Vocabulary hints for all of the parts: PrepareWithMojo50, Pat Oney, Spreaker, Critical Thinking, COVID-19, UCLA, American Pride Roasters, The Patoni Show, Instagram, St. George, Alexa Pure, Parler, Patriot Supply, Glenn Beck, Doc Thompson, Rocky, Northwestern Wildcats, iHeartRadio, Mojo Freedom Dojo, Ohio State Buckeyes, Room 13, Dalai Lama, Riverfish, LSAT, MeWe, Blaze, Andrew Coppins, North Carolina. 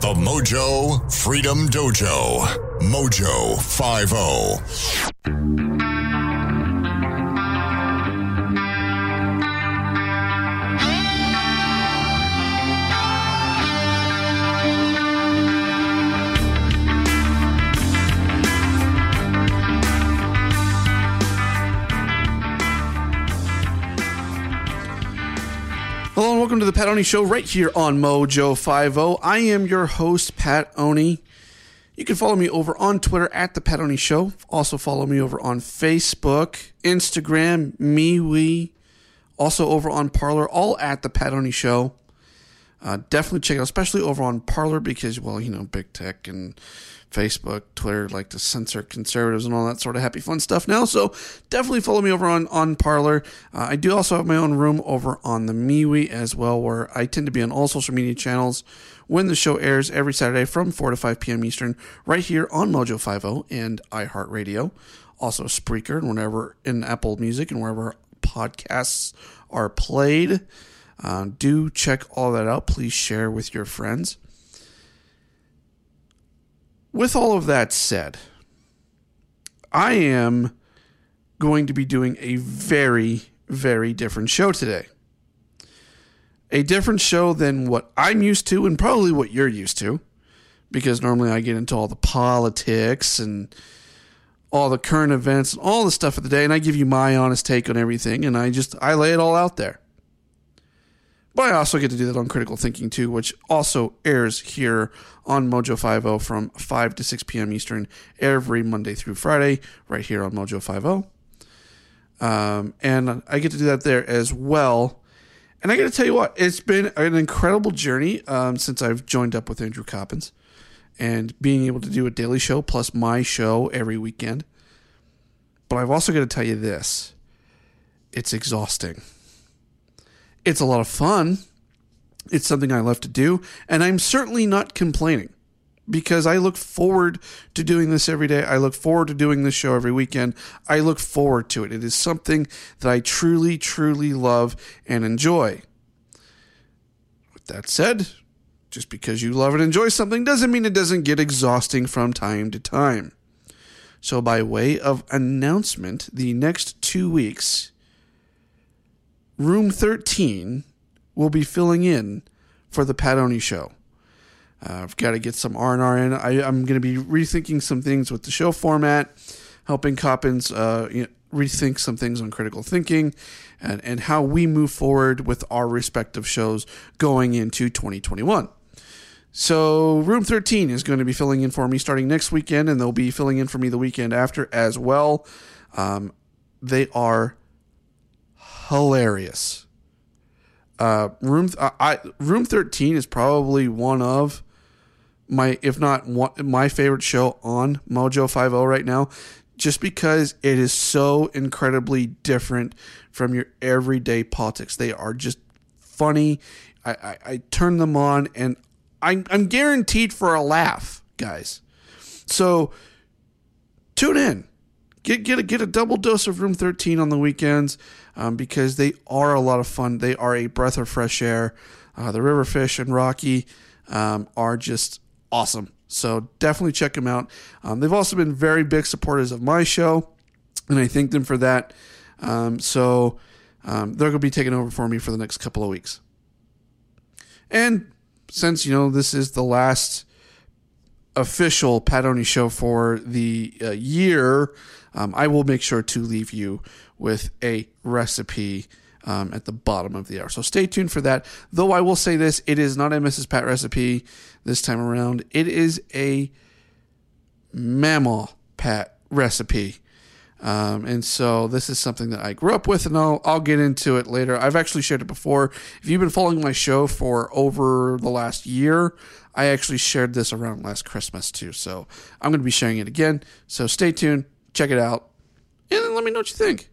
The Mojo Freedom Dojo. Mojo 5-0. Hello and welcome to The Patoni Show right here on Mojo 5-0. I am your host, Pat Oney. You can follow me over on Twitter at The Patoni Show. Also follow me over on Facebook, Instagram, MeWe. Also over on Parler, all at The Patoni Show. Definitely check it out, especially over on Parler because, well, you know, big tech and Facebook, Twitter like to censor conservatives and all that sort of happy fun stuff now. So definitely follow me over on Parler. I do also have my own room over on the MeWe as well, where I tend to be on all social media channels when the show airs every Saturday from 4 to 5 p.m. Eastern right here on Mojo 5.0 and iHeartRadio. Also Spreaker and whenever in Apple Music and wherever podcasts are played. Do check all that out. Please share with your friends. With all of that said, I am going to be doing a very, very different show today. A different show than what I'm used to and probably what you're used to, because normally I get into all the politics and all the current events and all the stuff of the day, and I give you my honest take on everything, and I lay it all out there. But I also get to do that on Critical Thinking, too, which also airs here on Mojo 5.0 from 5 to 6 p.m. Eastern every Monday through Friday right here on Mojo 5.0. And I get to do that there as well. And I got to tell you what, it's been an incredible journey since I've joined up with Andrew Coppins and being able to do a daily show plus my show every weekend. But I've also got to tell you this. It's exhausting. It's a lot of fun. It's something I love to do. And I'm certainly not complaining because I look forward to doing this every day. I look forward to doing this show every weekend. I look forward to it. It is something that I truly, truly love and enjoy. With that said, just because you love and enjoy something doesn't mean it doesn't get exhausting from time to time. So by way of announcement, the next 2 weeks, Room 13 will be filling in for The Patoni Show. I've got to get some R&R in. I'm going to be rethinking some things with the show format, helping Coppins rethink some things on critical thinking and how we move forward with our respective shows going into 2021. So Room 13 is going to be filling in for me starting next weekend, and they'll be filling in for me the weekend after as well. They are hilarious. Room 13 is probably one of my, if not one, my favorite show on Mojo 5.0 right now, just because it is so incredibly different from your everyday politics. They are just funny. I turn them on and I'm guaranteed for a laugh, guys. So tune in. Get a double dose of Room 13 on the weekends because they are a lot of fun. They are a breath of fresh air. The Riverfish and Rocky are just awesome. So definitely check them out. They've also been very big supporters of my show, and I thank them for that. They're going to be taking over for me for the next couple of weeks. And since, you know, this is the last official Patoni Show for the year, I will make sure to leave you with a recipe at the bottom of the hour. So stay tuned for that. Though I will say this, it is not a Mrs. Pat recipe this time around. It is a Mama Pat recipe. And so this is something that I grew up with, and I'll get into it later. I've actually shared it before. If you've been following my show for over the last year, I actually shared this around last Christmas too. So I'm going to be sharing it again. So stay tuned, check it out, and then let me know what you think.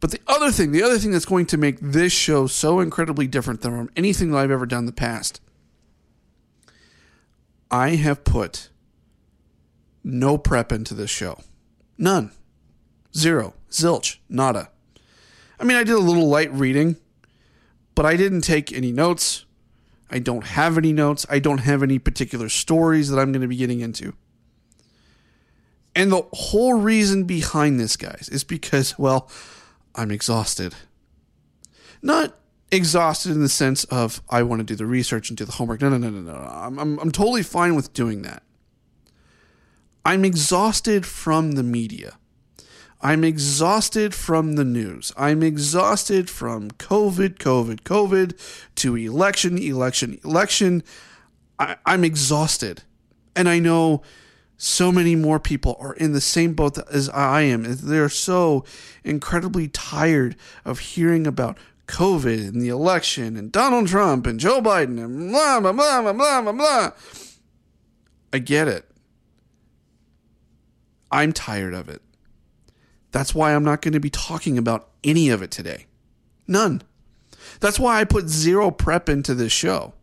But the other thing that's going to make this show so incredibly different than from anything that I've ever done in the past, I have put no prep into this show. None. Zero. Zilch. Nada. I mean, I did a little light reading, but I didn't take any notes. I don't have any notes. I don't have any particular stories that I'm going to be getting into. And the whole reason behind this, guys, is because, well, I'm exhausted. Not exhausted in the sense of I want to do the research and do the homework. No. I'm totally fine with doing that. I'm exhausted from the media. I'm exhausted from the news. I'm exhausted from COVID to election. I'm exhausted. And I know so many more people are in the same boat as I am. They're so incredibly tired of hearing about COVID and the election and Donald Trump and Joe Biden and blah, blah, blah, blah, blah, blah, blah. I get it. I'm tired of it. That's why I'm not going to be talking about any of it today. None. That's why I put zero prep into this show.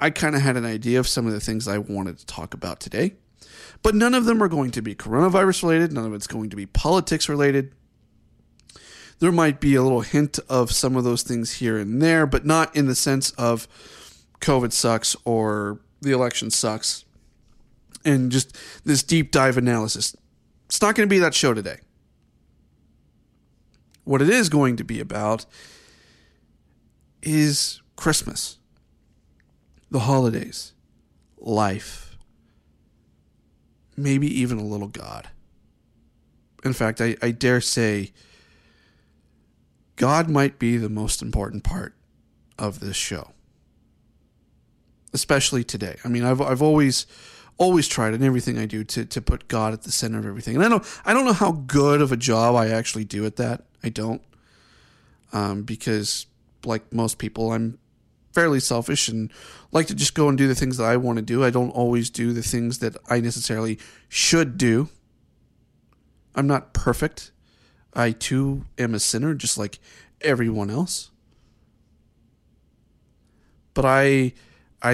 I kind of had an idea of some of the things I wanted to talk about today. But none of them are going to be coronavirus related. None of it's going to be politics related. There might be a little hint of some of those things here and there, but not in the sense of COVID sucks or the election sucks and just this deep dive analysis. It's not going to be that show today. What it is going to be about is Christmas, the holidays, life. Maybe even a little God. In fact, I dare say God might be the most important part of this show, especially today. I mean, I've always tried in everything I do to put God at the center of everything. And I don't know how good of a job I actually do at that. I don't, because like most people, I'm fairly selfish and like to just go and do the things that I want to do. I don't always do the things that I necessarily should do. I'm not perfect. I too am a sinner, just like everyone else. But I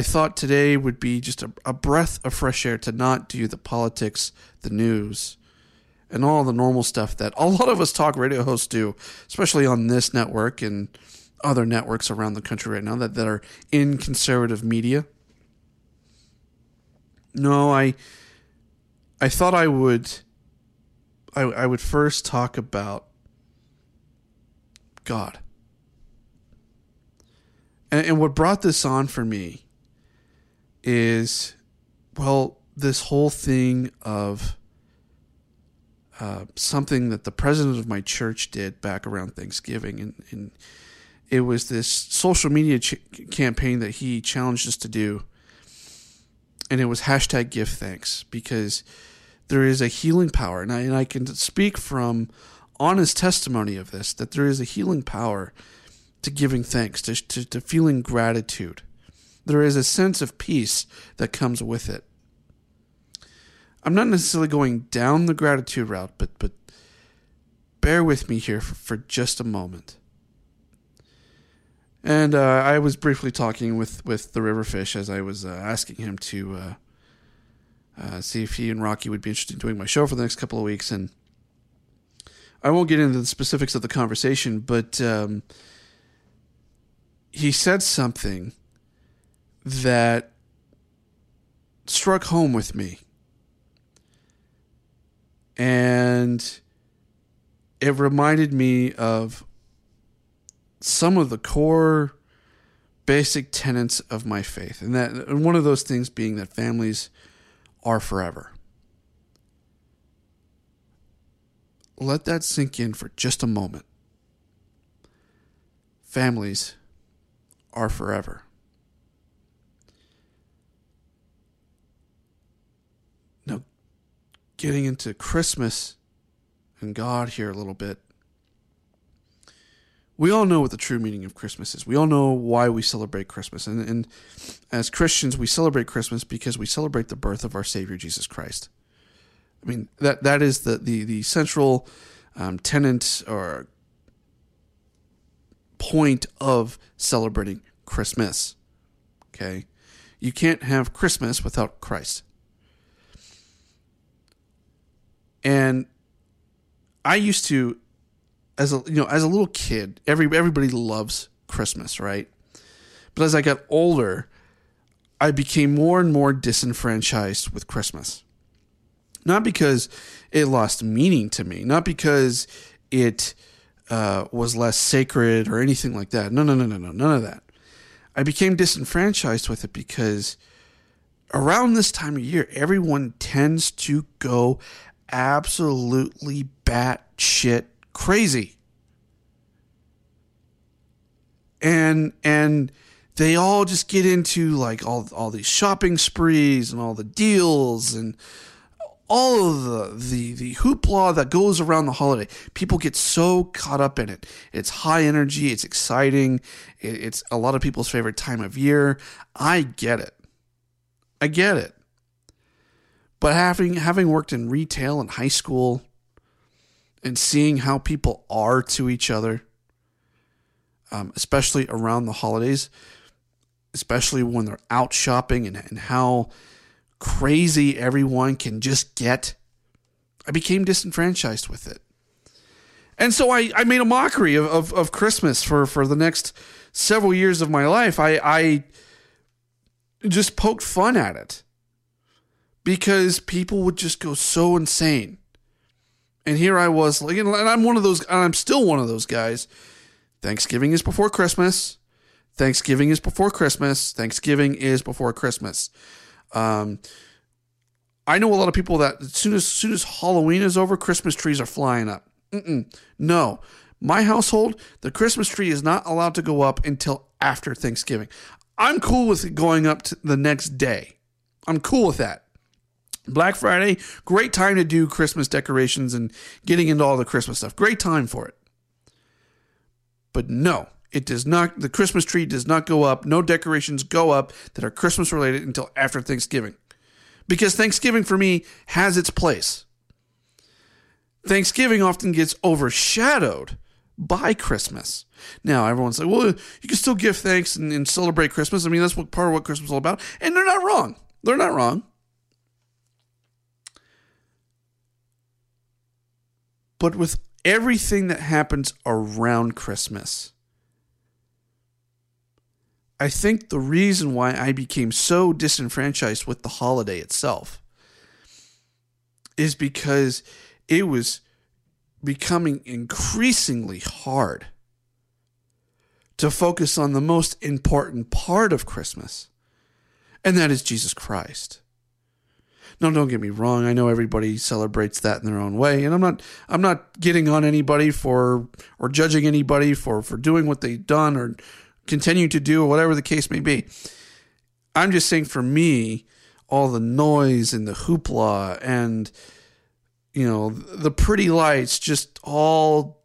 thought today would be just a breath of fresh air to not do the politics, the news, and all the normal stuff that a lot of us talk radio hosts do, especially on this network and other networks around the country right now that are in conservative media. No, I thought I would first talk about God. And what brought this on for me is, well, this whole thing of something that the president of my church did back around Thanksgiving, and it was this social media campaign that he challenged us to do. And it was #GiveThanks, because there is a healing power. And I can speak from honest testimony of this, that there is a healing power to giving thanks, to feeling gratitude. There is a sense of peace that comes with it. I'm not necessarily going down the gratitude route, but bear with me here for just a moment. And I was briefly talking with the Riverfish as I was asking him to see if he and Rocky would be interested in doing my show for the next couple of weeks. And I won't get into the specifics of the conversation, but he said something that struck home with me. And it reminded me of some of the core basic tenets of my faith. And one of those things being that families are forever. Let that sink in for just a moment. Families are forever. Now, getting into Christmas and God here a little bit, we all know what the true meaning of Christmas is. We all know why we celebrate Christmas. And as Christians, we celebrate Christmas because we celebrate the birth of our Savior, Jesus Christ. I mean, that is the central tenet or point of celebrating Christmas. Okay? You can't have Christmas without Christ. And I used to, as a little kid, everybody loves Christmas, right? But as I got older, I became more and more disenfranchised with Christmas. Not because it lost meaning to me, not because it was less sacred or anything like that. No, none of that. I became disenfranchised with it because around this time of year, everyone tends to go absolutely batshit crazy. And they all just get into like all these shopping sprees and all the deals and all of the hoopla that goes around the holiday. People get so caught up in it. It's high energy. It's exciting. It's a lot of people's favorite time of year. I get it. But having worked in retail in high school and seeing how people are to each other, especially around the holidays, especially when they're out shopping and how crazy everyone can just get, I became disenfranchised with it. And so I made a mockery of Christmas for the next several years of my life. I just poked fun at it. Because people would just go so insane. And here I was, like, and I'm still one of those guys. Thanksgiving is before Christmas. Thanksgiving is before Christmas. Thanksgiving is before Christmas. I know a lot of people that as soon as Halloween is over, Christmas trees are flying up. No. My household, the Christmas tree is not allowed to go up until after Thanksgiving. I'm cool with it going up to the next day. I'm cool with that. Black Friday, great time to do Christmas decorations and getting into all the Christmas stuff. Great time for it. But no, it does not. The Christmas tree does not go up. No decorations go up that are Christmas related until after Thanksgiving. Because Thanksgiving for me has its place. Thanksgiving often gets overshadowed by Christmas. Now everyone's like, well, you can still give thanks and celebrate Christmas. I mean, that's what part of what Christmas is all about. And they're not wrong. They're not wrong. But with everything that happens around Christmas, I think the reason why I became so disenfranchised with the holiday itself is because it was becoming increasingly hard to focus on the most important part of Christmas, and that is Jesus Christ. Now, don't get me wrong. I know everybody celebrates that in their own way, and I'm not getting on anybody for or judging anybody for doing what they've done or continue to do or whatever the case may be. I'm just saying, for me, all the noise and the hoopla and the pretty lights just all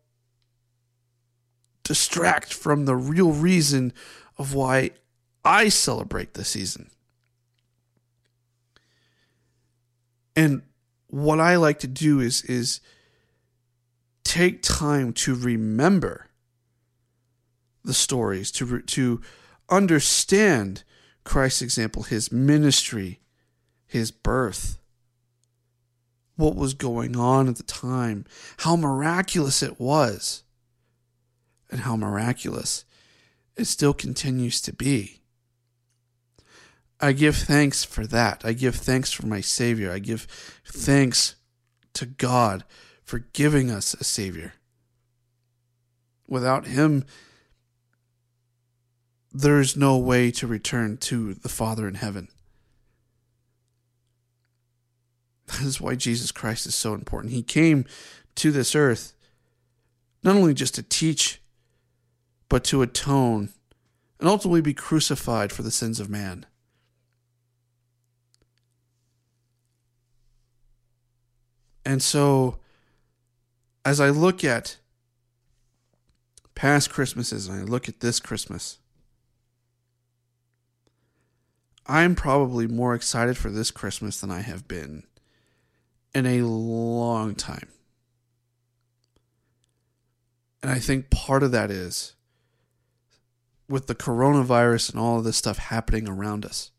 distract from the real reason of why I celebrate the season. And what I like to do is take time to remember the stories, to understand Christ's example, his ministry, his birth, what was going on at the time, how miraculous it was, and how miraculous it still continues to be. I give thanks for that. I give thanks for my Savior. I give thanks to God for giving us a Savior. Without Him, there is no way to return to the Father in heaven. That is why Jesus Christ is so important. He came to this earth not only just to teach, but to atone and ultimately be crucified for the sins of man. And so as I look at past Christmases and I look at this Christmas, I'm probably more excited for this Christmas than I have been in a long time. And I think part of that is with the coronavirus and all of this stuff happening around us,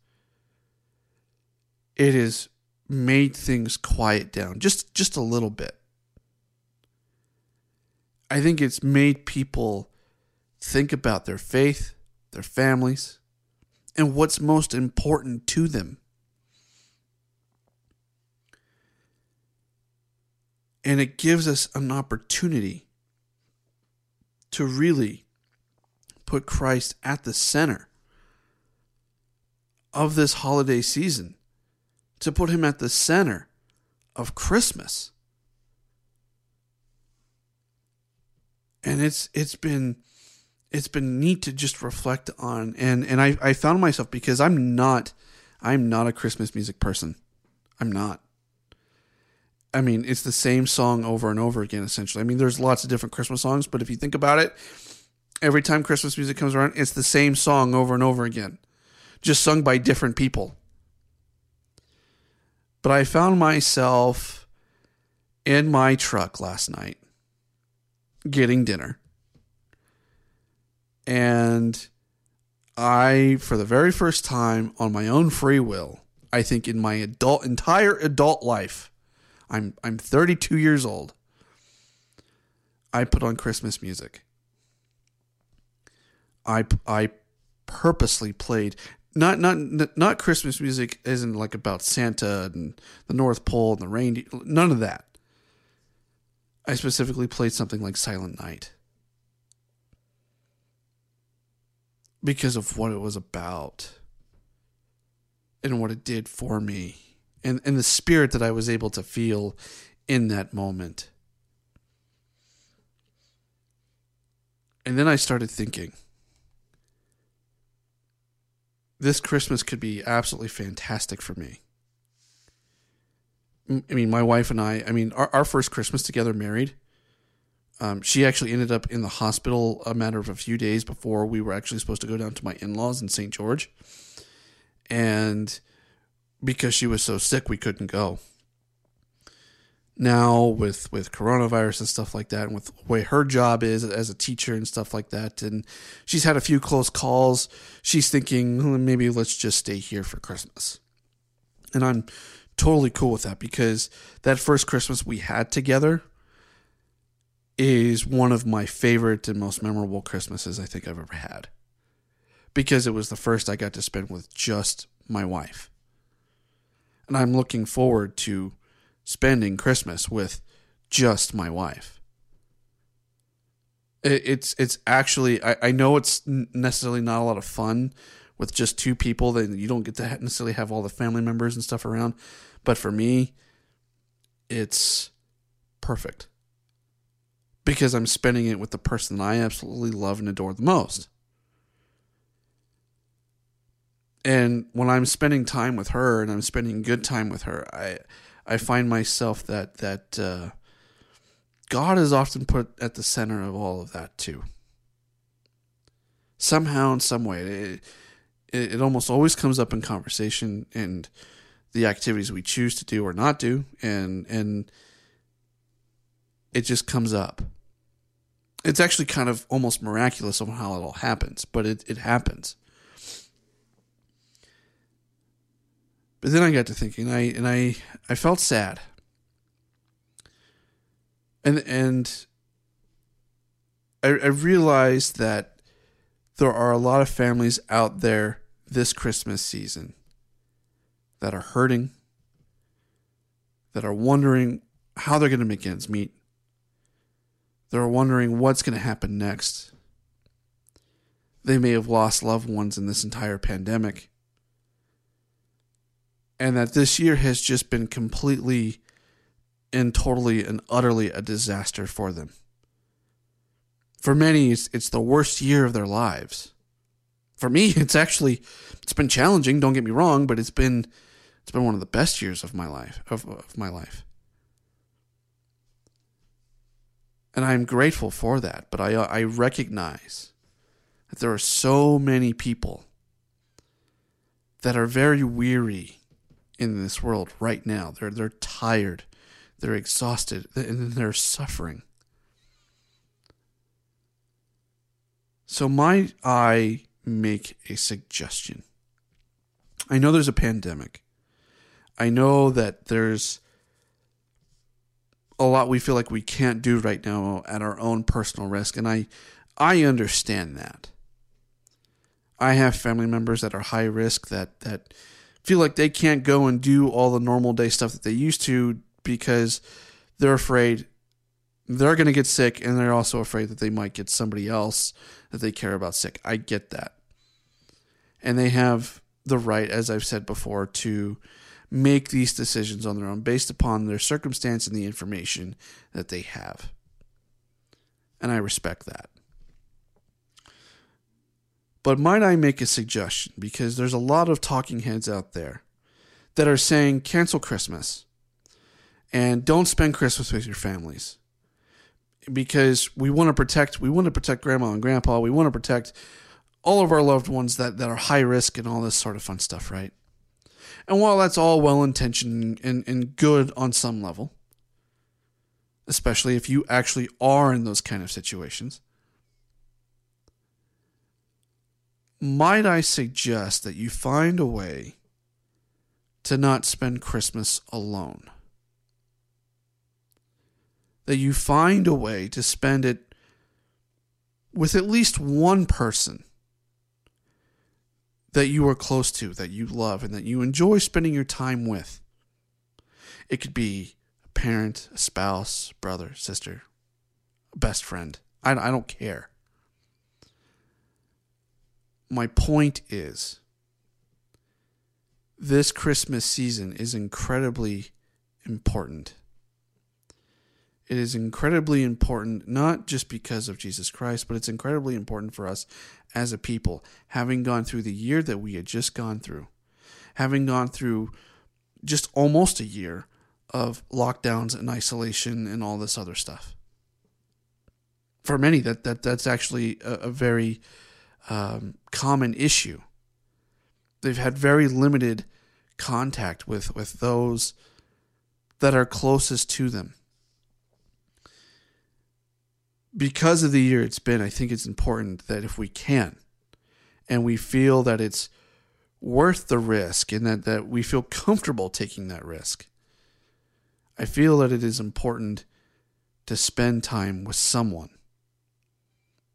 it has made things quiet down just a little bit. I think it's made people think about their faith, their families, and what's most important to them. And it gives us an opportunity to really put Christ at the center of this holiday season, to put him at the center of Christmas. And it's been neat to just reflect on, and I found myself, because I'm not a Christmas music person. I'm not. I mean, it's the same song over and over again, essentially. I mean, there's lots of different Christmas songs, but if you think about it, every time Christmas music comes around, it's the same song over and over again, just sung by different people. But I found myself in my truck last night getting dinner. And I, for the very first time on my own free will, I think in my entire adult life, I'm 32 years old, I put on Christmas music. I purposely played not Christmas music isn't like about Santa and the North Pole and the reindeer, none of that. I specifically played something like Silent Night because of what it was about and what it did for me, and the spirit that I was able to feel in that moment. And then I started thinking, this Christmas could be absolutely fantastic for me. I mean, my wife and I mean, our first Christmas together married, she actually ended up in the hospital a matter of a few days before we were actually supposed to go down to my in-laws in St. George. And because she was so sick, we couldn't go. Now with coronavirus and stuff like that, and with the way her job is as a teacher and stuff like that, and she's had a few close calls, she's thinking, maybe let's just stay here for Christmas. And I'm totally cool with that, because that first Christmas we had together is one of my favorite and most memorable Christmases I think I've ever had, because it was the first I got to spend with just my wife. And I'm looking forward to spending Christmas with just my wife. It's actually, I know it's necessarily not a lot of fun with just two people, then you don't get to necessarily have all the family members and stuff around. But for me, it's perfect, because I'm spending it with the person I absolutely love and adore the most. And when I'm spending time with her and I'm spending good time with her, I find myself that God is often put at the center of all of that too. Somehow, in some way, it almost always comes up in conversation and the activities we choose to do or not do. And it just comes up. It's actually kind of almost miraculous on how it all happens, but it happens. But then I got to thinking, I felt sad. And I realized that there are a lot of families out there this Christmas season that are hurting, that are wondering how they're going to make ends meet. They're wondering what's going to happen next. They may have lost loved ones in this entire pandemic, and that this year has just been completely and totally and utterly a disaster for them. For many, it's the worst year of their lives. For me, it's been challenging, don't get me wrong, but it's been one of the best years of my life. And I'm grateful for that. But I recognize that there are so many people that are very weary in this world right now. They're tired. They're exhausted. And they're suffering. So might I make a suggestion? I know there's a pandemic. I know that there's a lot we feel like we can't do right now at our own personal risk. And I understand that. I have family members that are high risk that feel like they can't go and do all the normal day stuff that they used to because they're afraid they're going to get sick, and they're also afraid that they might get somebody else that they care about sick. I get that. And they have the right, as I've said before, to make these decisions on their own based upon their circumstance and the information that they have. And I respect that. But might I make a suggestion? Because there's a lot of talking heads out there that are saying cancel Christmas and don't spend Christmas with your families because we want to protect grandma and grandpa. We want to protect all of our loved ones that are high risk and all this sort of fun stuff, right? And while that's all well-intentioned and good on some level, especially if you actually are in those kind of situations, might I suggest that you find a way to not spend Christmas alone? That you find a way to spend it with at least one person that you are close to, that you love, and that you enjoy spending your time with. It could be a parent, a spouse, brother, sister, a best friend. I don't care. My point is, this Christmas season is incredibly important. It is incredibly important, not just because of Jesus Christ, but it's incredibly important for us as a people, having gone through the year that we had just gone through, having gone through just almost a year of lockdowns and isolation and all this other stuff. For many, that's actually a very common issue. They've had very limited contact with those that are closest to them. Because of the year it's been, I think it's important that if we can and we feel that it's worth the risk and that we feel comfortable taking that risk, I feel that it is important to spend time with someone.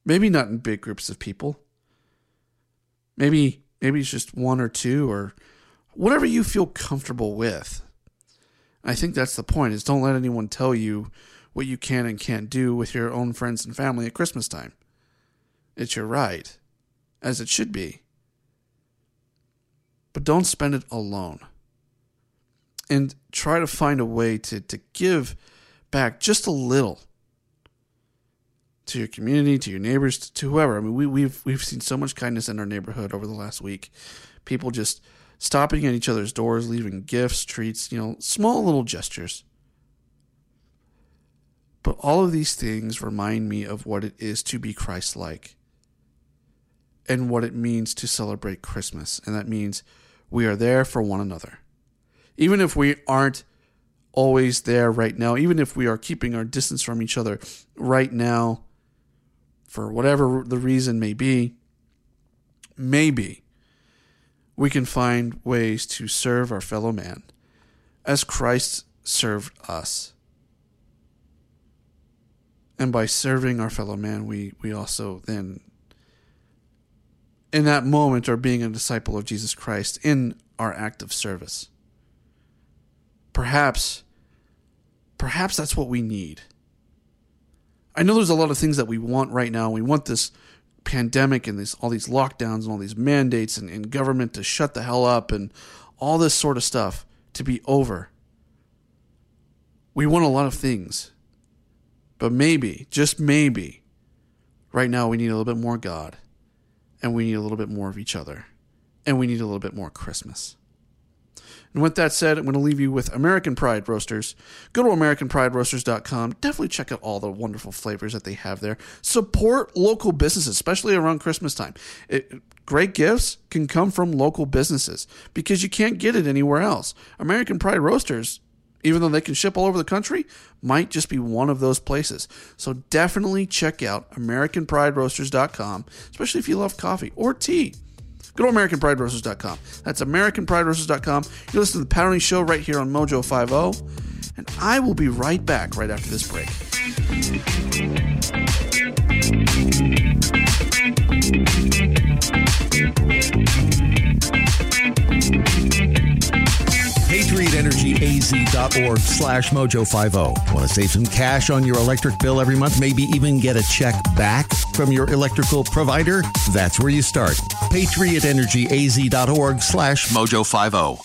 Maybe not in big groups of people. Maybe it's just one or two or whatever you feel comfortable with. I think that's the point, is don't let anyone tell you what you can and can't do with your own friends and family at Christmas time. It's your right, as it should be. But don't spend it alone. And try to find a way to give back just a little to your community, to your neighbors, to whoever. I mean, we've seen so much kindness in our neighborhood over the last week. People just stopping at each other's doors, leaving gifts, treats, small little gestures. But all of these things remind me of what it is to be Christ-like and what it means to celebrate Christmas. And that means we are there for one another. Even if we aren't always there right now, even if we are keeping our distance from each other right now, for whatever the reason may be, maybe we can find ways to serve our fellow man as Christ served us. And by serving our fellow man, we also then, in that moment, are being a disciple of Jesus Christ in our act of service. Perhaps that's what we need. I know there's a lot of things that we want right now. We want this pandemic and all these lockdowns and all these mandates and government to shut the hell up and all this sort of stuff to be over. We want a lot of things. But maybe, just maybe, right now we need a little bit more God, and we need a little bit more of each other, and we need a little bit more Christmas. And with that said, I'm going to leave you with American Pride Roasters. Go to AmericanPrideRoasters.com. Definitely check out all the wonderful flavors that they have there. Support local businesses, especially around Christmas time. Great gifts can come from local businesses because you can't get it anywhere else. American Pride Roasters, even though they can ship all over the country, might just be one of those places. So definitely check out AmericanPrideRoasters.com, especially if you love coffee or tea. Go to AmericanPrideRoasters.com. That's AmericanPrideRoasters.com. You listen to The Patoni Show right here on Mojo 5-0. And I will be right back right after this break. PatriotEnergyAZ.org/Mojo50. Want to save some cash on your electric bill every month? Maybe even get a check back from your electrical provider? That's where you start. PatriotEnergyAZ.org/Mojo50.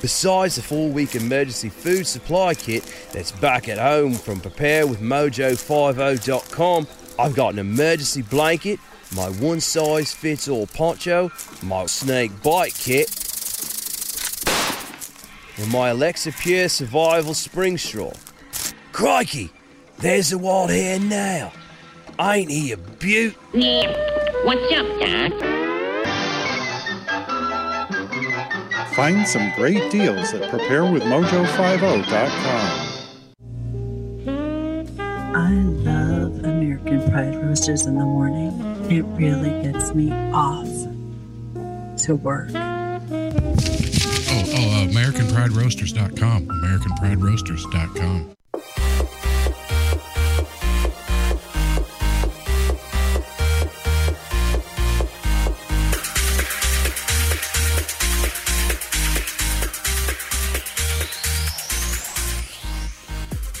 Besides the 4-week emergency food supply kit that's back at home from PrepareWithMojo50.com, I've got an emergency blanket, my one-size-fits-all poncho, my snake bite kit, and my Alexa Pure survival spring straw. Crikey, there's the wild hare now. Ain't he a beaut? Yeah, what's up, Doc? Find some great deals at PrepareWithMojo50.com. I love American Pride Roasters in the morning. It really gets me off to work. AmericanPrideRoasters.com. AmericanPrideRoasters.com.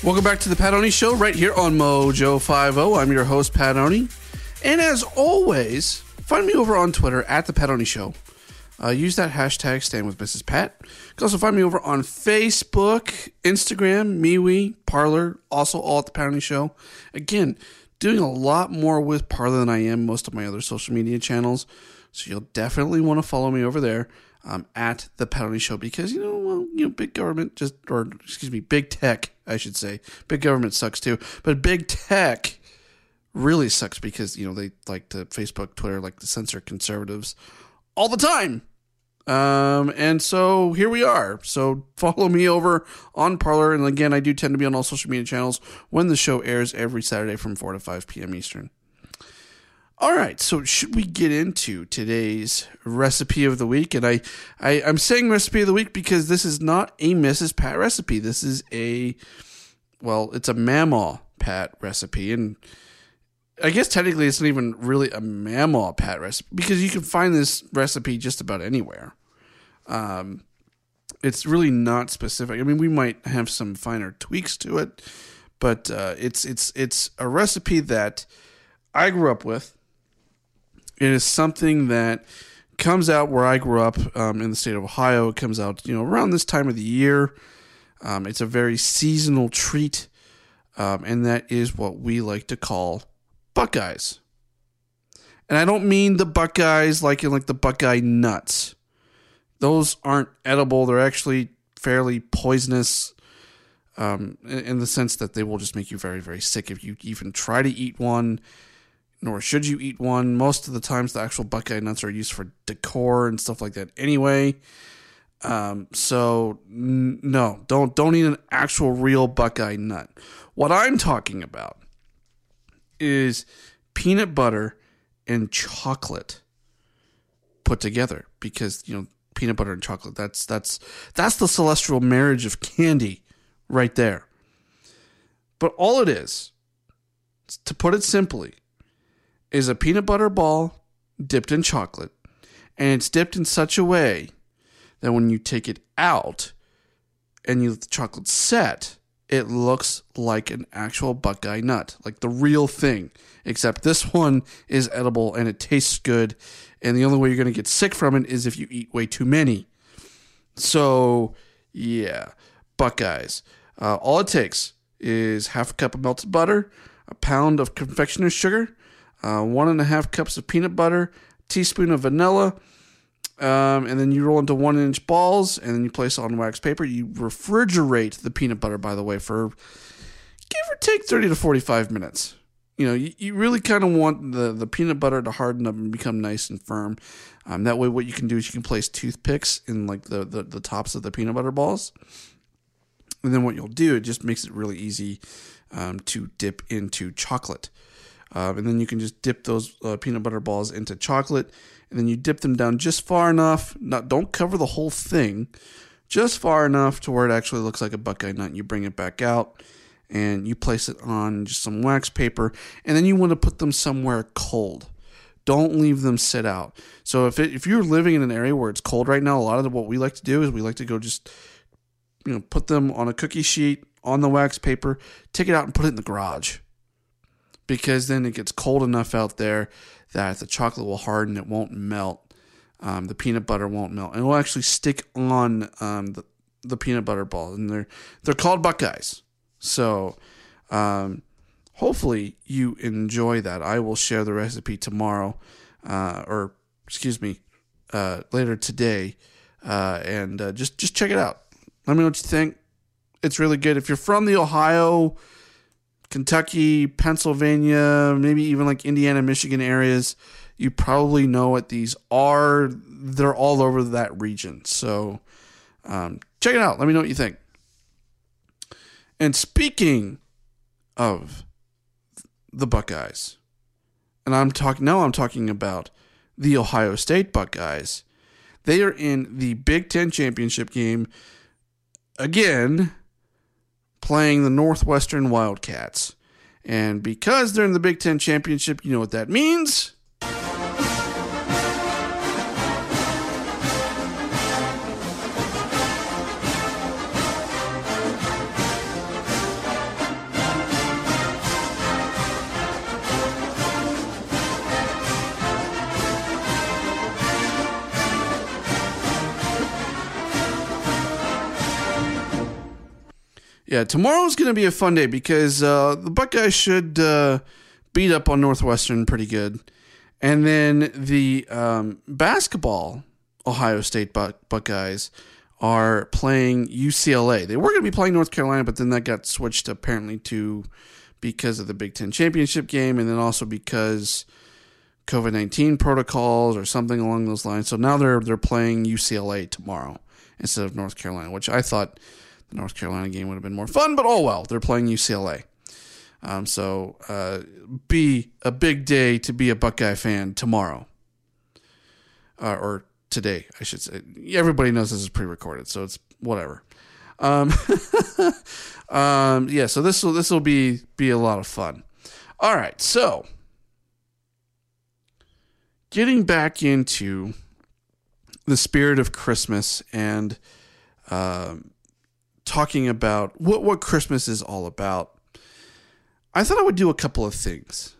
Welcome back to The Patoni Show right here on Mojo 5-0. I'm your host, Patoni. And as always, find me over on Twitter at The Patoni Show. Use that hashtag, Stand With Mrs. Pat. You can also find me over on Facebook, Instagram, MeWe, Parler, also all at The Patoni Show. Again, doing a lot more with Parler than I am most of my other social media channels. So you'll definitely want to follow me over there. At The Patoni Show, because big government big tech, I should say. Big government sucks too, but big tech really sucks because they like to Facebook, Twitter, like to censor conservatives all the time. And so here we are. So follow me over on Parler, and again, I do tend to be on all social media channels when the show airs every Saturday from 4 to 5 p.m. Eastern. All right, so should we get into today's recipe of the week? And I'm saying recipe of the week because this is not a Mrs. Pat recipe. This is it's a Mamaw Pat recipe. And I guess technically it's not even really a Mamaw Pat recipe because you can find this recipe just about anywhere. It's really not specific. I mean, we might have some finer tweaks to it, but it's a recipe that I grew up with. It is something that comes out where I grew up in the state of Ohio. It comes out, around this time of the year. It's a very seasonal treat, and that is what we like to call Buckeyes. And I don't mean the Buckeyes like the Buckeye nuts. Those aren't edible. They're actually fairly poisonous, in the sense that they will just make you very, very sick if you even try to eat one. Nor should you eat one. Most of the times the actual Buckeye nuts are used for decor and stuff like that anyway. So no, don't eat an actual real Buckeye nut. What I'm talking about is peanut butter and chocolate put together, because, you know, peanut butter and chocolate, that's the celestial marriage of candy right there. But all it is, to put it simply, is a peanut butter ball dipped in chocolate, and it's dipped in such a way that when you take it out and you let the chocolate set, it looks like an actual Buckeye nut, like the real thing, except this one is edible and it tastes good, and the only way you're going to get sick from it is if you eat way too many. So, yeah, Buckeyes. All it takes is half a cup of melted butter, a pound of confectioner's sugar, 1.5 cups of peanut butter, a teaspoon of vanilla, and then you roll into 1-inch balls, and then you place on wax paper. You refrigerate the peanut butter, by the way, for give or take 30 to 45 minutes. You know, you really kind of want the peanut butter to harden up and become nice and firm. That way what you can do is you can place toothpicks in like the tops of the peanut butter balls. And then what you'll do, it just makes it really easy to dip into chocolate. And then you can just dip those peanut butter balls into chocolate, and then you dip them down just far enough. Don't cover the whole thing, just far enough to where it actually looks like a Buckeye nut. You bring it back out, and you place it on just some wax paper, and then you want to put them somewhere cold. Don't leave them sit out. So if you're living in an area where it's cold right now, a lot of what we like to do is we like to go just, you know, put them on a cookie sheet, on the wax paper, take it out and put it in the garage. Because then it gets cold enough out there that the chocolate will harden. It won't melt. The peanut butter won't melt. And it will actually stick on the peanut butter ball. And they're called Buckeyes. So hopefully you enjoy that. I will share the recipe tomorrow. Later today. And just check it out. Let me know what you think. It's really good. If you're from the Ohio, Kentucky, Pennsylvania, maybe even like Indiana, Michigan areas, you probably know what these are. They're all over that region. So check it out. Let me know what you think. And speaking of the Buckeyes, and I'm talking about the Ohio State Buckeyes. They are in the Big Ten championship game again, playing the Northwestern Wildcats. And because they're in the Big Ten championship, you know what that means. Yeah, tomorrow's going to be a fun day because the Buckeyes should beat up on Northwestern pretty good. And then the basketball Ohio State Buckeyes are playing UCLA. They were going to be playing North Carolina, but then that got switched apparently to because of the Big Ten championship game, and then also because COVID-19 protocols or something along those lines. So now they're playing UCLA tomorrow instead of North Carolina, which I thought the North Carolina game would have been more fun, but oh well, they're playing UCLA. So be a big day to be a Buckeye fan tomorrow. Or today, I should say. Everybody knows this is pre-recorded, so it's whatever. So this will be a lot of fun. All right, so getting back into the spirit of Christmas and talking about what Christmas is all about, I thought I would do a couple of things.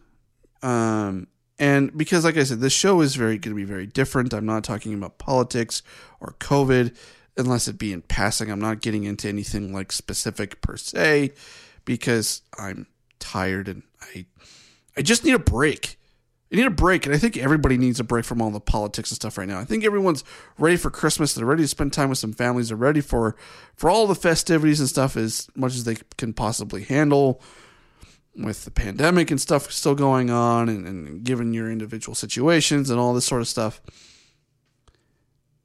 And because, like I said, this show is going to be very different. I'm not talking about politics or COVID, unless it be in passing. I'm not getting into anything like specific per se, because I'm tired and I just need a break. I need a break, and I think everybody needs a break from all the politics and stuff right now. I think everyone's ready for Christmas. They're ready to spend time with some families. They're ready for all the festivities and stuff as much as they can possibly handle with the pandemic and stuff still going on and given your individual situations and all this sort of stuff.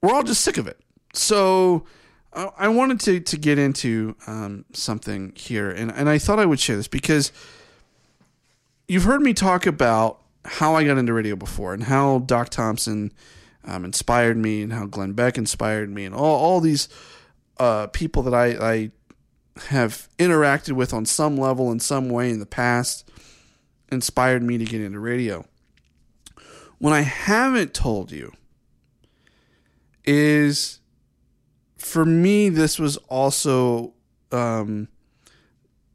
We're all just sick of it. So I wanted to get into something here, and I thought I would share this because you've heard me talk about how I got into radio before and how Doc Thompson inspired me and how Glenn Beck inspired me and all these people that I have interacted with on some level in some way in the past inspired me to get into radio. What I haven't told you is, for me, this was also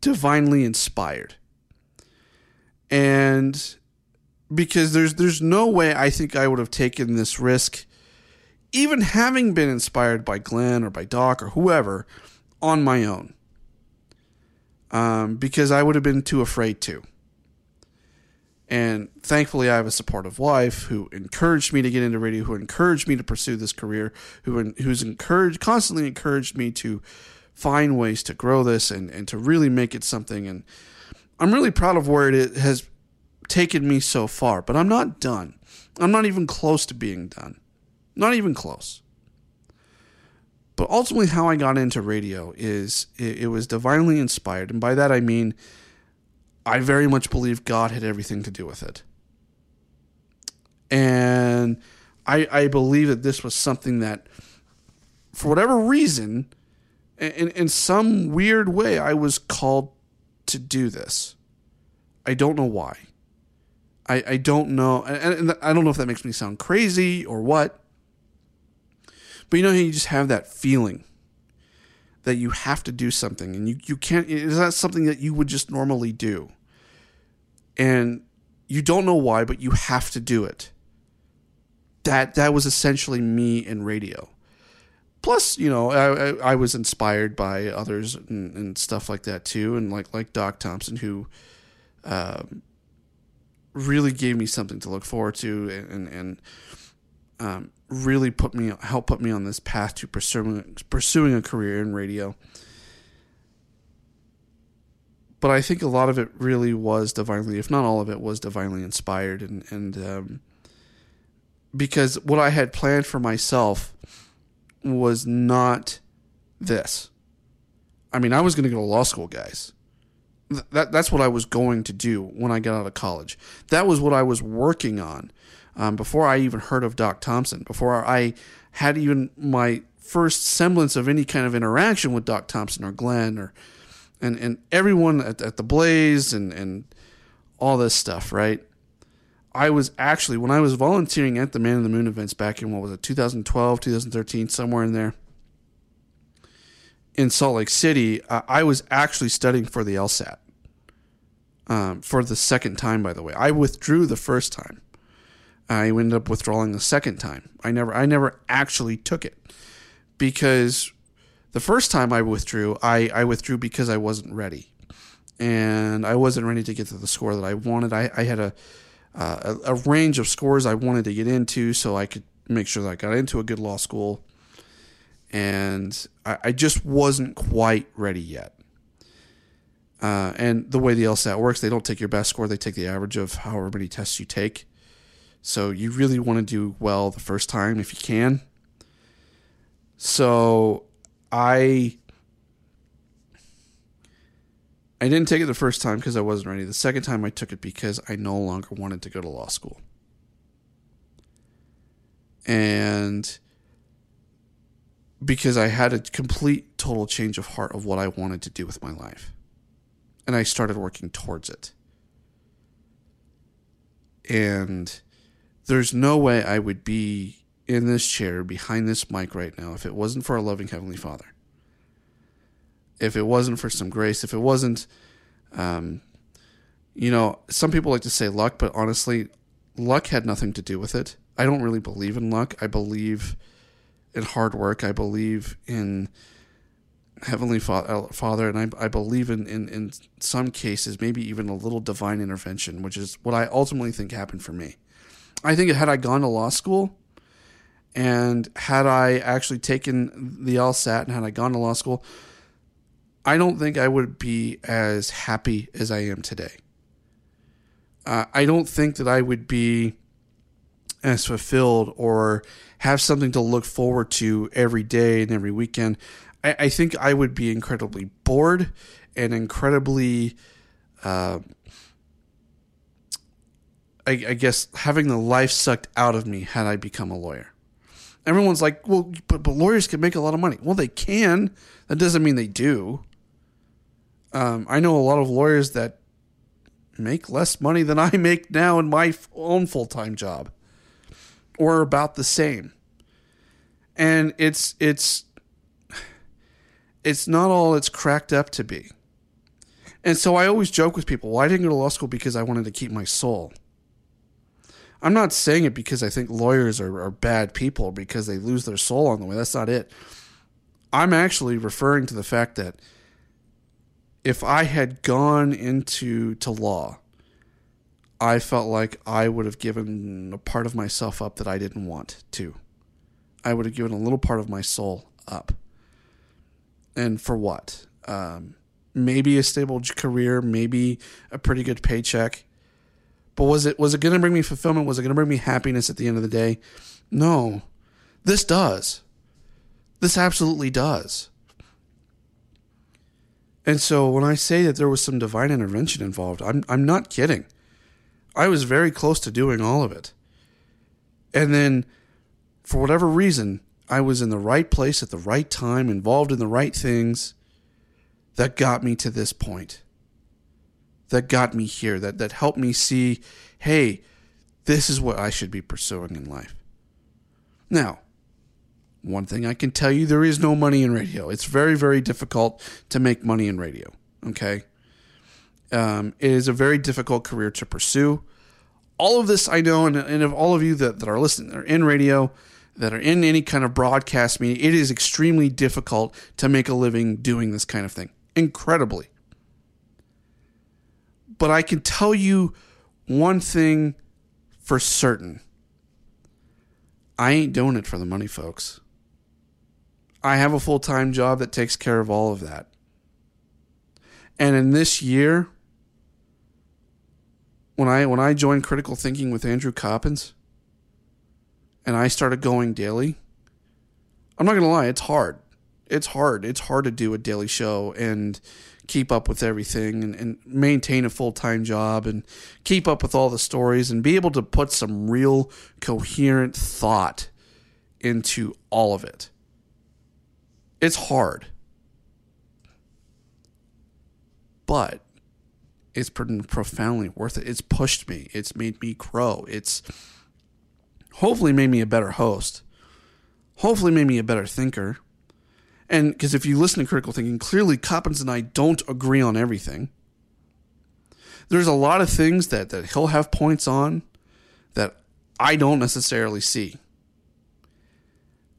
divinely inspired. And because there's no way I think I would have taken this risk, even having been inspired by Glenn or by Doc or whoever, on my own. Because I would have been too afraid to. And thankfully, I have a supportive wife who encouraged me to get into radio, who encouraged me to pursue this career, who's constantly encouraged me to find ways to grow this and to really make it something. And I'm really proud of where it has taken me so far, but I'm not done. I'm not even close to being done. Not even close. But ultimately, how I got into radio is it was divinely inspired. And by that, I mean, I very much believe God had everything to do with it. And I believe that this was something that, for whatever reason, in some weird way, I was called to do this. I don't know why. I don't know. And I don't know if that makes me sound crazy or what. But you know how you just have that feeling that you have to do something, and you can't, it's not something that you would just normally do. And you don't know why, but you have to do it. That was essentially me in radio. Plus, you know, I was inspired by others and stuff like that too. And like Doc Thompson, who really gave me something to look forward to and really helped put me on this path to pursuing a career in radio. But I think a lot of it really was divinely, if not all of it, was divinely inspired. And because what I had planned for myself was not this. I mean, I was going to go to law school, guys. That's what I was going to do when I got out of college. That was what I was working on. Before I even heard of Doc Thompson, before I had even my first semblance of any kind of interaction with Doc Thompson or Glenn and everyone at the Blaze and all this stuff, right? I was actually, when I was volunteering at the Man in the Moon events back in, 2012, 2013, somewhere in there, in Salt Lake City, I was actually studying for the LSAT for the second time, by the way. I withdrew the first time. I ended up withdrawing the second time. I never actually took it, because the first time I withdrew, I withdrew because I wasn't ready, and I wasn't ready to get to the score that I wanted. I had a range of scores I wanted to get into, so I could make sure that I got into a good law school, and I just wasn't quite ready yet. And the way the LSAT works, they don't take your best score; they take the average of however many tests you take. So you really want to do well the first time if you can. So I didn't take it the first time because I wasn't ready. The second time I took it because I no longer wanted to go to law school. And because I had a complete, total change of heart of what I wanted to do with my life. And I started working towards it. And there's no way I would be in this chair behind this mic right now if it wasn't for a loving Heavenly Father. If it wasn't for some grace, if it wasn't, some people like to say luck, but honestly, luck had nothing to do with it. I don't really believe in luck. I believe in hard work. I believe in Heavenly Father, and I believe in some cases, maybe even a little divine intervention, which is what I ultimately think happened for me. I think had I gone to law school and had I actually taken the LSAT and had I gone to law school, I don't think I would be as happy as I am today. I don't think that I would be as fulfilled or have something to look forward to every day and every weekend, I think I would be incredibly bored and incredibly, I guess, having the life sucked out of me had I become a lawyer. Everyone's like, well, but lawyers can make a lot of money. Well, they can. That doesn't mean they do. I know a lot of lawyers that make less money than I make now in my own full-time job, or about the same. And it's not all it's cracked up to be. And so I always joke with people, well, I didn't go to law school because I wanted to keep my soul. I'm not saying it because I think lawyers are bad people because they lose their soul on the way. That's not it. I'm actually referring to the fact that if I had gone into law, I felt like I would have given a part of myself up that I didn't want to. I would have given a little part of my soul up. And for what? Maybe a stable career, maybe a pretty good paycheck. But was it going to bring me fulfillment? Was it going to bring me happiness at the end of the day? No. This does. This absolutely does. And so when I say that there was some divine intervention involved, I'm not kidding. I was very close to doing all of it. And then, for whatever reason, I was in the right place at the right time, involved in the right things that got me to this point, that got me here, that helped me see, hey, this is what I should be pursuing in life. Now, one thing I can tell you, there is no money in radio. It's very, very difficult to make money in radio, okay? It is a very difficult career to pursue. All of this I know, and of all of you that are listening, that are in radio, that are in any kind of broadcast media, it is extremely difficult to make a living doing this kind of thing. Incredibly. But I can tell you one thing for certain. I ain't doing it for the money, folks. I have a full-time job that takes care of all of that. And in this year, when I joined Critical Thinking with Andrew Coppins and I started going daily, I'm not going to lie, it's hard. It's hard. It's hard to do a daily show and keep up with everything and maintain a full-time job and keep up with all the stories and be able to put some real coherent thought into all of it. It's hard. But it's profoundly worth it. It's pushed me. It's made me grow. It's hopefully made me a better host. Hopefully made me a better thinker. And because if you listen to Critical Thinking, clearly Coppins and I don't agree on everything. There's a lot of things that he'll have points on that I don't necessarily see.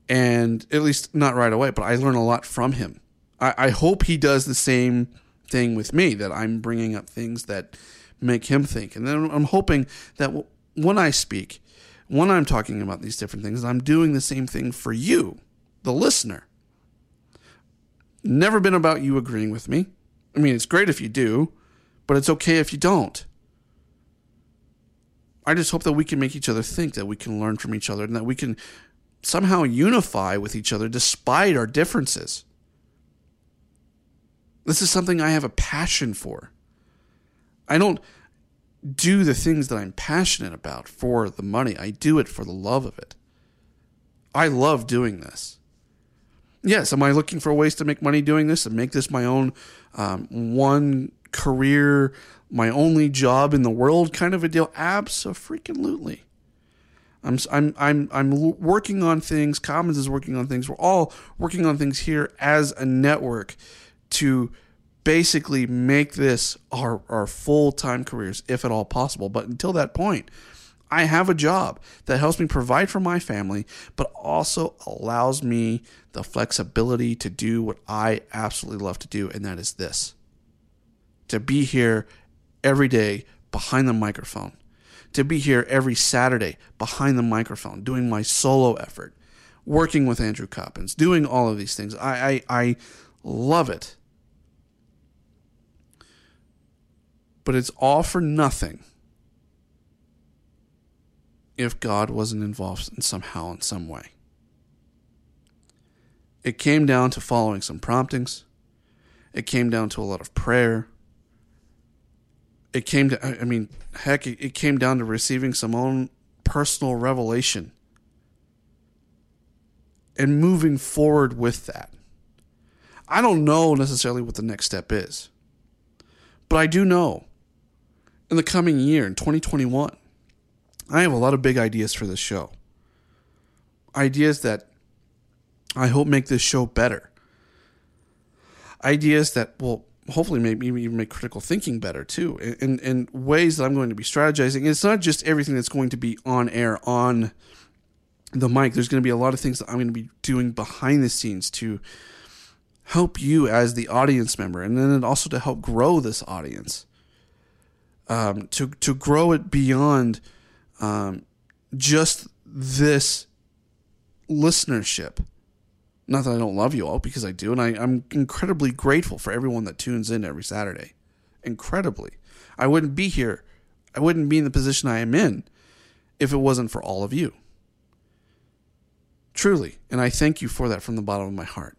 And at least not right away, but I learn a lot from him. I hope he does the same thing with me, that I'm bringing up things that make him think. And then I'm hoping that when I speak, when I'm talking about these different things, I'm doing the same thing for you, the listener. Never been about you agreeing with me. I mean, it's great if you do, but it's okay if you don't. I just hope that we can make each other think, that we can learn from each other, and that we can somehow unify with each other despite our differences. This is something I have a passion for. I don't do the things that I'm passionate about for the money. I do it for the love of it. I love doing this. Yes, am I looking for ways to make money doing this and make this my own one career, my only job in the world kind of a deal? Abso-freaking-lutely. I'm working on things. Commons is working on things. We're all working on things here as a network to basically make this our full-time careers, if at all possible. But until that point, I have a job that helps me provide for my family, but also allows me the flexibility to do what I absolutely love to do, and that is this. To be here every day behind the microphone. To be here every Saturday behind the microphone, doing my solo effort, working with Andrew Coppins, doing all of these things. I love it. But it's all for nothing if God wasn't involved in somehow, in some way. It came down to following some promptings. It came down to a lot of prayer. It came to, I mean, heck, it came down to receiving some own personal revelation and moving forward with that. I don't know necessarily what the next step is, but I do know in the coming year, in 2021, I have a lot of big ideas for this show. Ideas that I hope make this show better. Ideas that will hopefully maybe even make critical thinking better too, in ways that I'm going to be strategizing. And it's not just everything that's going to be on air, on the mic. There's going to be a lot of things that I'm going to be doing behind the scenes to help you as the audience member, and then also to help grow this audience, to grow it beyond just this listenership. Not that I don't love you all, because I do, and I'm incredibly grateful for everyone that tunes in every Saturday. Incredibly. I wouldn't be here. I wouldn't be in the position I am in if it wasn't for all of you. Truly. And I thank you for that from the bottom of my heart.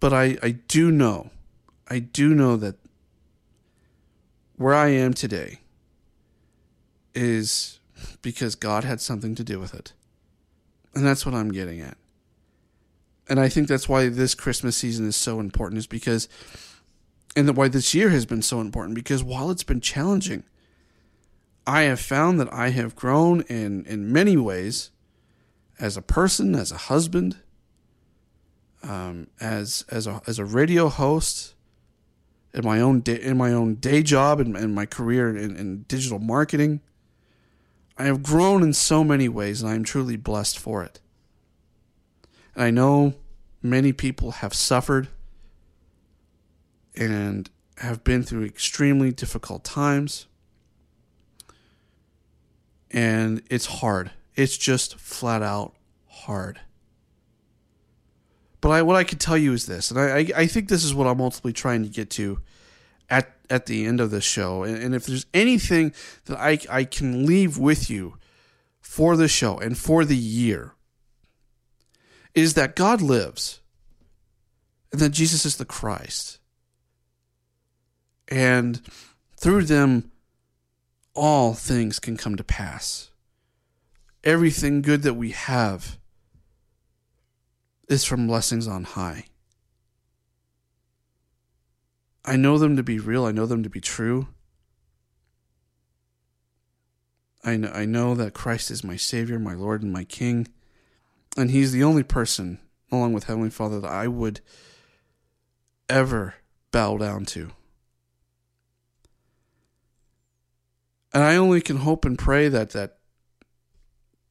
But I do know that where I am today is because God had something to do with it. And that's what I'm getting at. And I think that's why this Christmas season is so important, is because, and why this year has been so important, because while it's been challenging, I have found that I have grown in many ways as a person, as a husband, as a radio host, in my own day job, and my career in digital marketing. I have grown in so many ways, and I am truly blessed for it. And I know many people have suffered and have been through extremely difficult times. And it's hard. It's just flat out hard. But what I can tell you is this, and I think this is what I'm ultimately trying to get to at the end of this show. And if there's anything that I can leave with you for the show and for the year, is that God lives and that Jesus is the Christ. And through them, all things can come to pass. Everything good that we have is from blessings on high. I know them to be real. I know them to be true. I know that Christ is my Savior, my Lord, and my King. And he's the only person, along with Heavenly Father, that I would ever bow down to. And I only can hope and pray that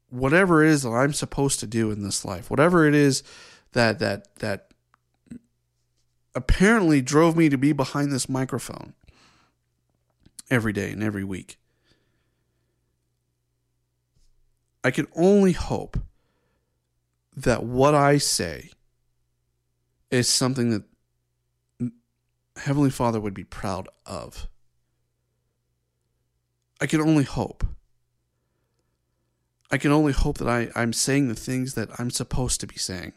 whatever it is that I'm supposed to do in this life, whatever it is that apparently drove me to be behind this microphone every day and every week, I can only hope that what I say is something that Heavenly Father would be proud of. I can only hope. I can only hope that I'm saying the things that I'm supposed to be saying.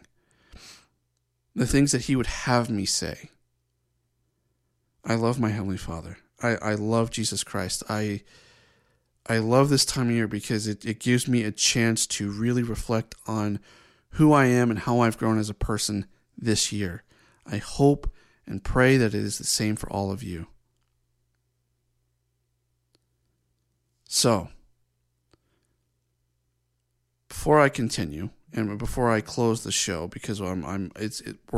The things that he would have me say. I love my Heavenly Father. I love Jesus Christ. I love this time of year because it gives me a chance to really reflect on who I am and how I've grown as a person this year. I hope and pray that it is the same for all of you. So, before I continue, and before I close the show, because we're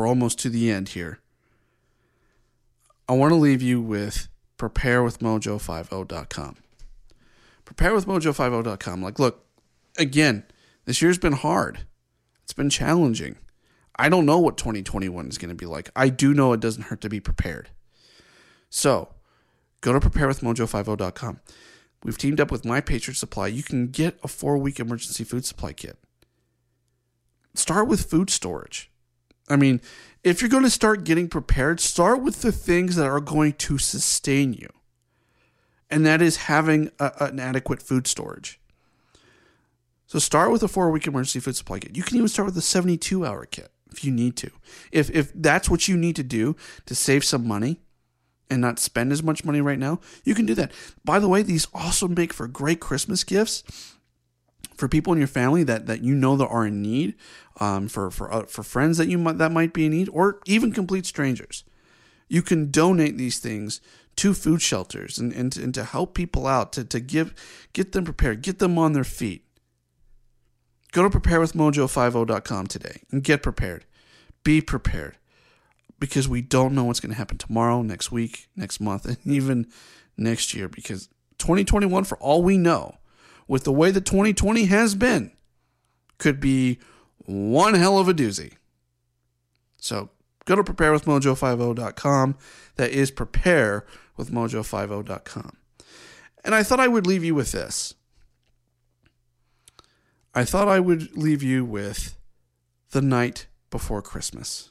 almost to the end here, I want to leave you with PrepareWithMojo50.com. PrepareWithMojo50.com. Like, look, again, this year's been hard. It's been challenging. I don't know what 2021 is going to be like. I do know it doesn't hurt to be prepared. So, go to PrepareWithMojo50.com. We've teamed up with My Patriot Supply. You can get a 4-week emergency food supply kit. Start with food storage. I mean, if you're going to start getting prepared, start with the things that are going to sustain you. and that is having an adequate food storage. So start with a 4-week emergency food supply kit. You can even start with a 72-hour kit if you need to. If that's what you need to do to save some money and not spend as much money right now, you can do that. By the way, these also make for great Christmas gifts for people in your family that you know that are in need, for friends that might be in need, or even complete strangers. You can donate these things to food shelters and to help people out, to get them prepared, get them on their feet. Go to PrepareWithMojo50.com today and get prepared. Be prepared, because we don't know what's going to happen tomorrow, next week, next month, and even next year, because 2021, for all we know, with the way that 2020 has been, could be one hell of a doozy. So go to preparewithmojo50.com. That is preparewithmojo50.com. And I thought I would leave you with this. I thought I would leave you with The Night Before Christmas.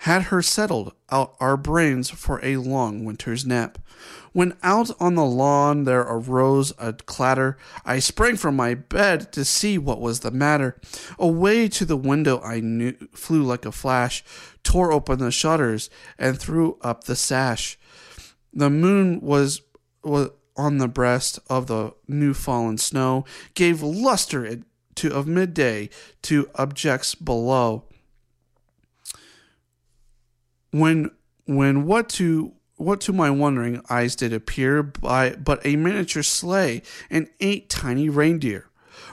had her settled out our brains for a long winter's nap. When out on the lawn there arose a clatter, I sprang from my bed to see what was the matter. Away to the window flew like a flash, tore open the shutters, and threw up the sash. The moon was on the breast of the new fallen snow, gave luster of midday to objects below. When what to my wondering eyes did appear but a miniature sleigh and 8 tiny reindeer,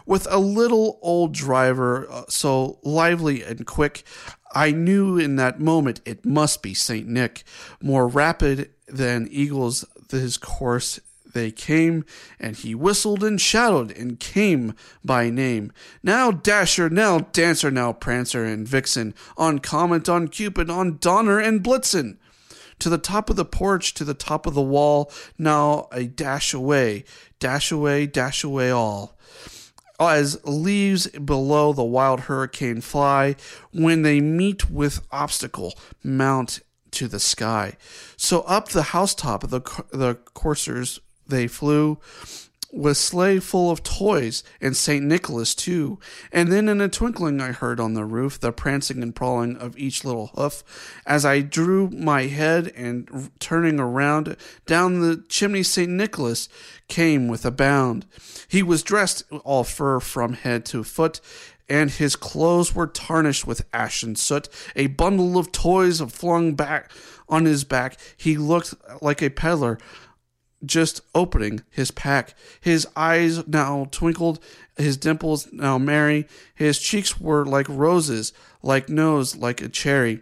with a little old driver so lively and quick, I knew in that moment it must be Saint Nick. More rapid than eagles his course they came, and he whistled and shouted and came by name. Now Dasher, now Dancer, now Prancer and Vixen, on Comet, on Cupid, on Donner and Blitzen. To the top of the porch, to the top of the wall, now I dash away, dash away, dash away all. As leaves below the wild hurricane fly, when they meet with obstacle, mount to the sky. So up the housetop of the coursers they flew, with sleigh full of toys, and St. Nicholas too. And then in a twinkling I heard on the roof the prancing and pawing of each little hoof, as I drew my head and turning around, down the chimney St. Nicholas came with a bound. He was dressed all fur from head to foot, and his clothes were tarnished with ash and soot. A bundle of toys flung back on his back, he looked like a peddler just opening his pack. His eyes now twinkled, his dimples now merry, his cheeks were like roses, like nose, like a cherry.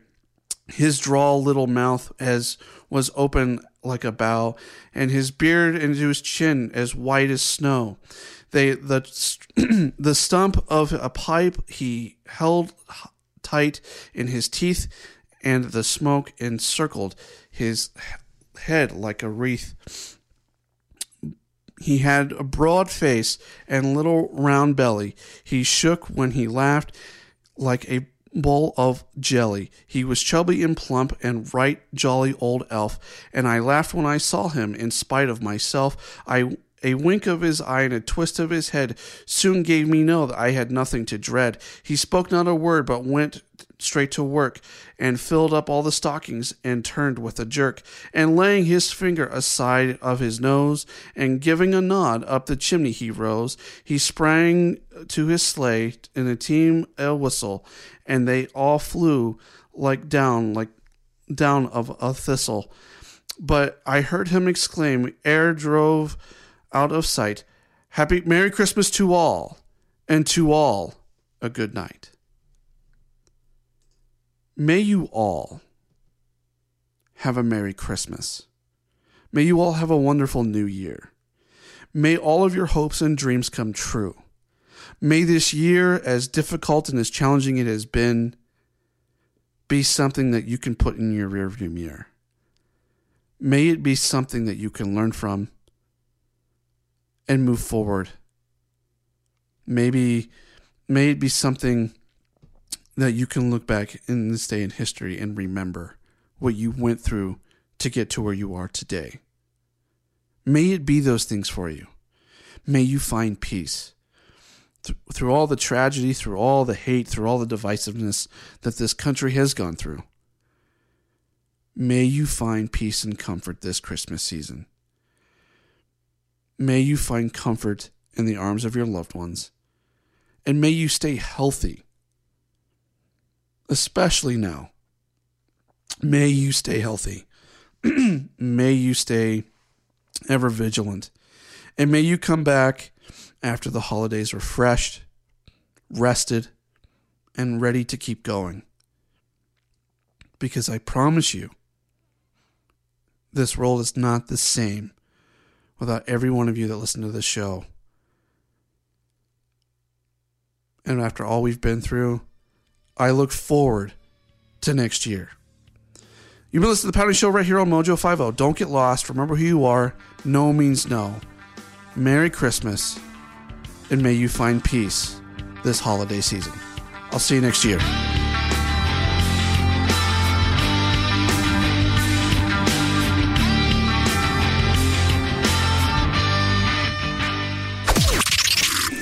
His drawl little mouth as was open like a bough, and his beard and his chin as white as snow. The stump of a pipe he held tight in his teeth, and the smoke encircled his head like a wreath. He had a broad face and little round belly. He shook when he laughed like a bowl of jelly. He was chubby and plump and right jolly old elf, and I laughed when I saw him in spite of myself. A wink of his eye and a twist of his head soon gave me know that I had nothing to dread. He spoke not a word, but went straight to work, and filled up all the stockings, and turned with a jerk, and laying his finger aside of his nose, and giving a nod up the chimney he rose. He sprang to his sleigh in a team a whistle, and they all flew like down of a thistle. But I heard him exclaim, ere drove out of sight, happy Merry Christmas to all, and to all a good night. May you all have a Merry Christmas. May you all have a wonderful New Year. May all of your hopes and dreams come true. May this year, as difficult and as challenging it has been, be something that you can put in your rearview mirror. May it be something that you can learn from and move forward. May it be something that you can look back in this day in history and remember what you went through to get to where you are today. May it be those things for you. May you find peace. Through all the tragedy, through all the hate, through all the divisiveness that this country has gone through, may you find peace and comfort this Christmas season. May you find comfort in the arms of your loved ones. And may you stay healthy. Especially now. May you stay healthy. May you stay ever vigilant. And may you come back after the holidays refreshed, rested, and ready to keep going. Because I promise you, this world is not the same without every one of you that listen to this show. And after all we've been through, I look forward to next year. You've been listening to The Patoni Show right here on Mojo 5-0. Don't get lost. Remember who you are. No means no. Merry Christmas. And may you find peace this holiday season. I'll see you next year.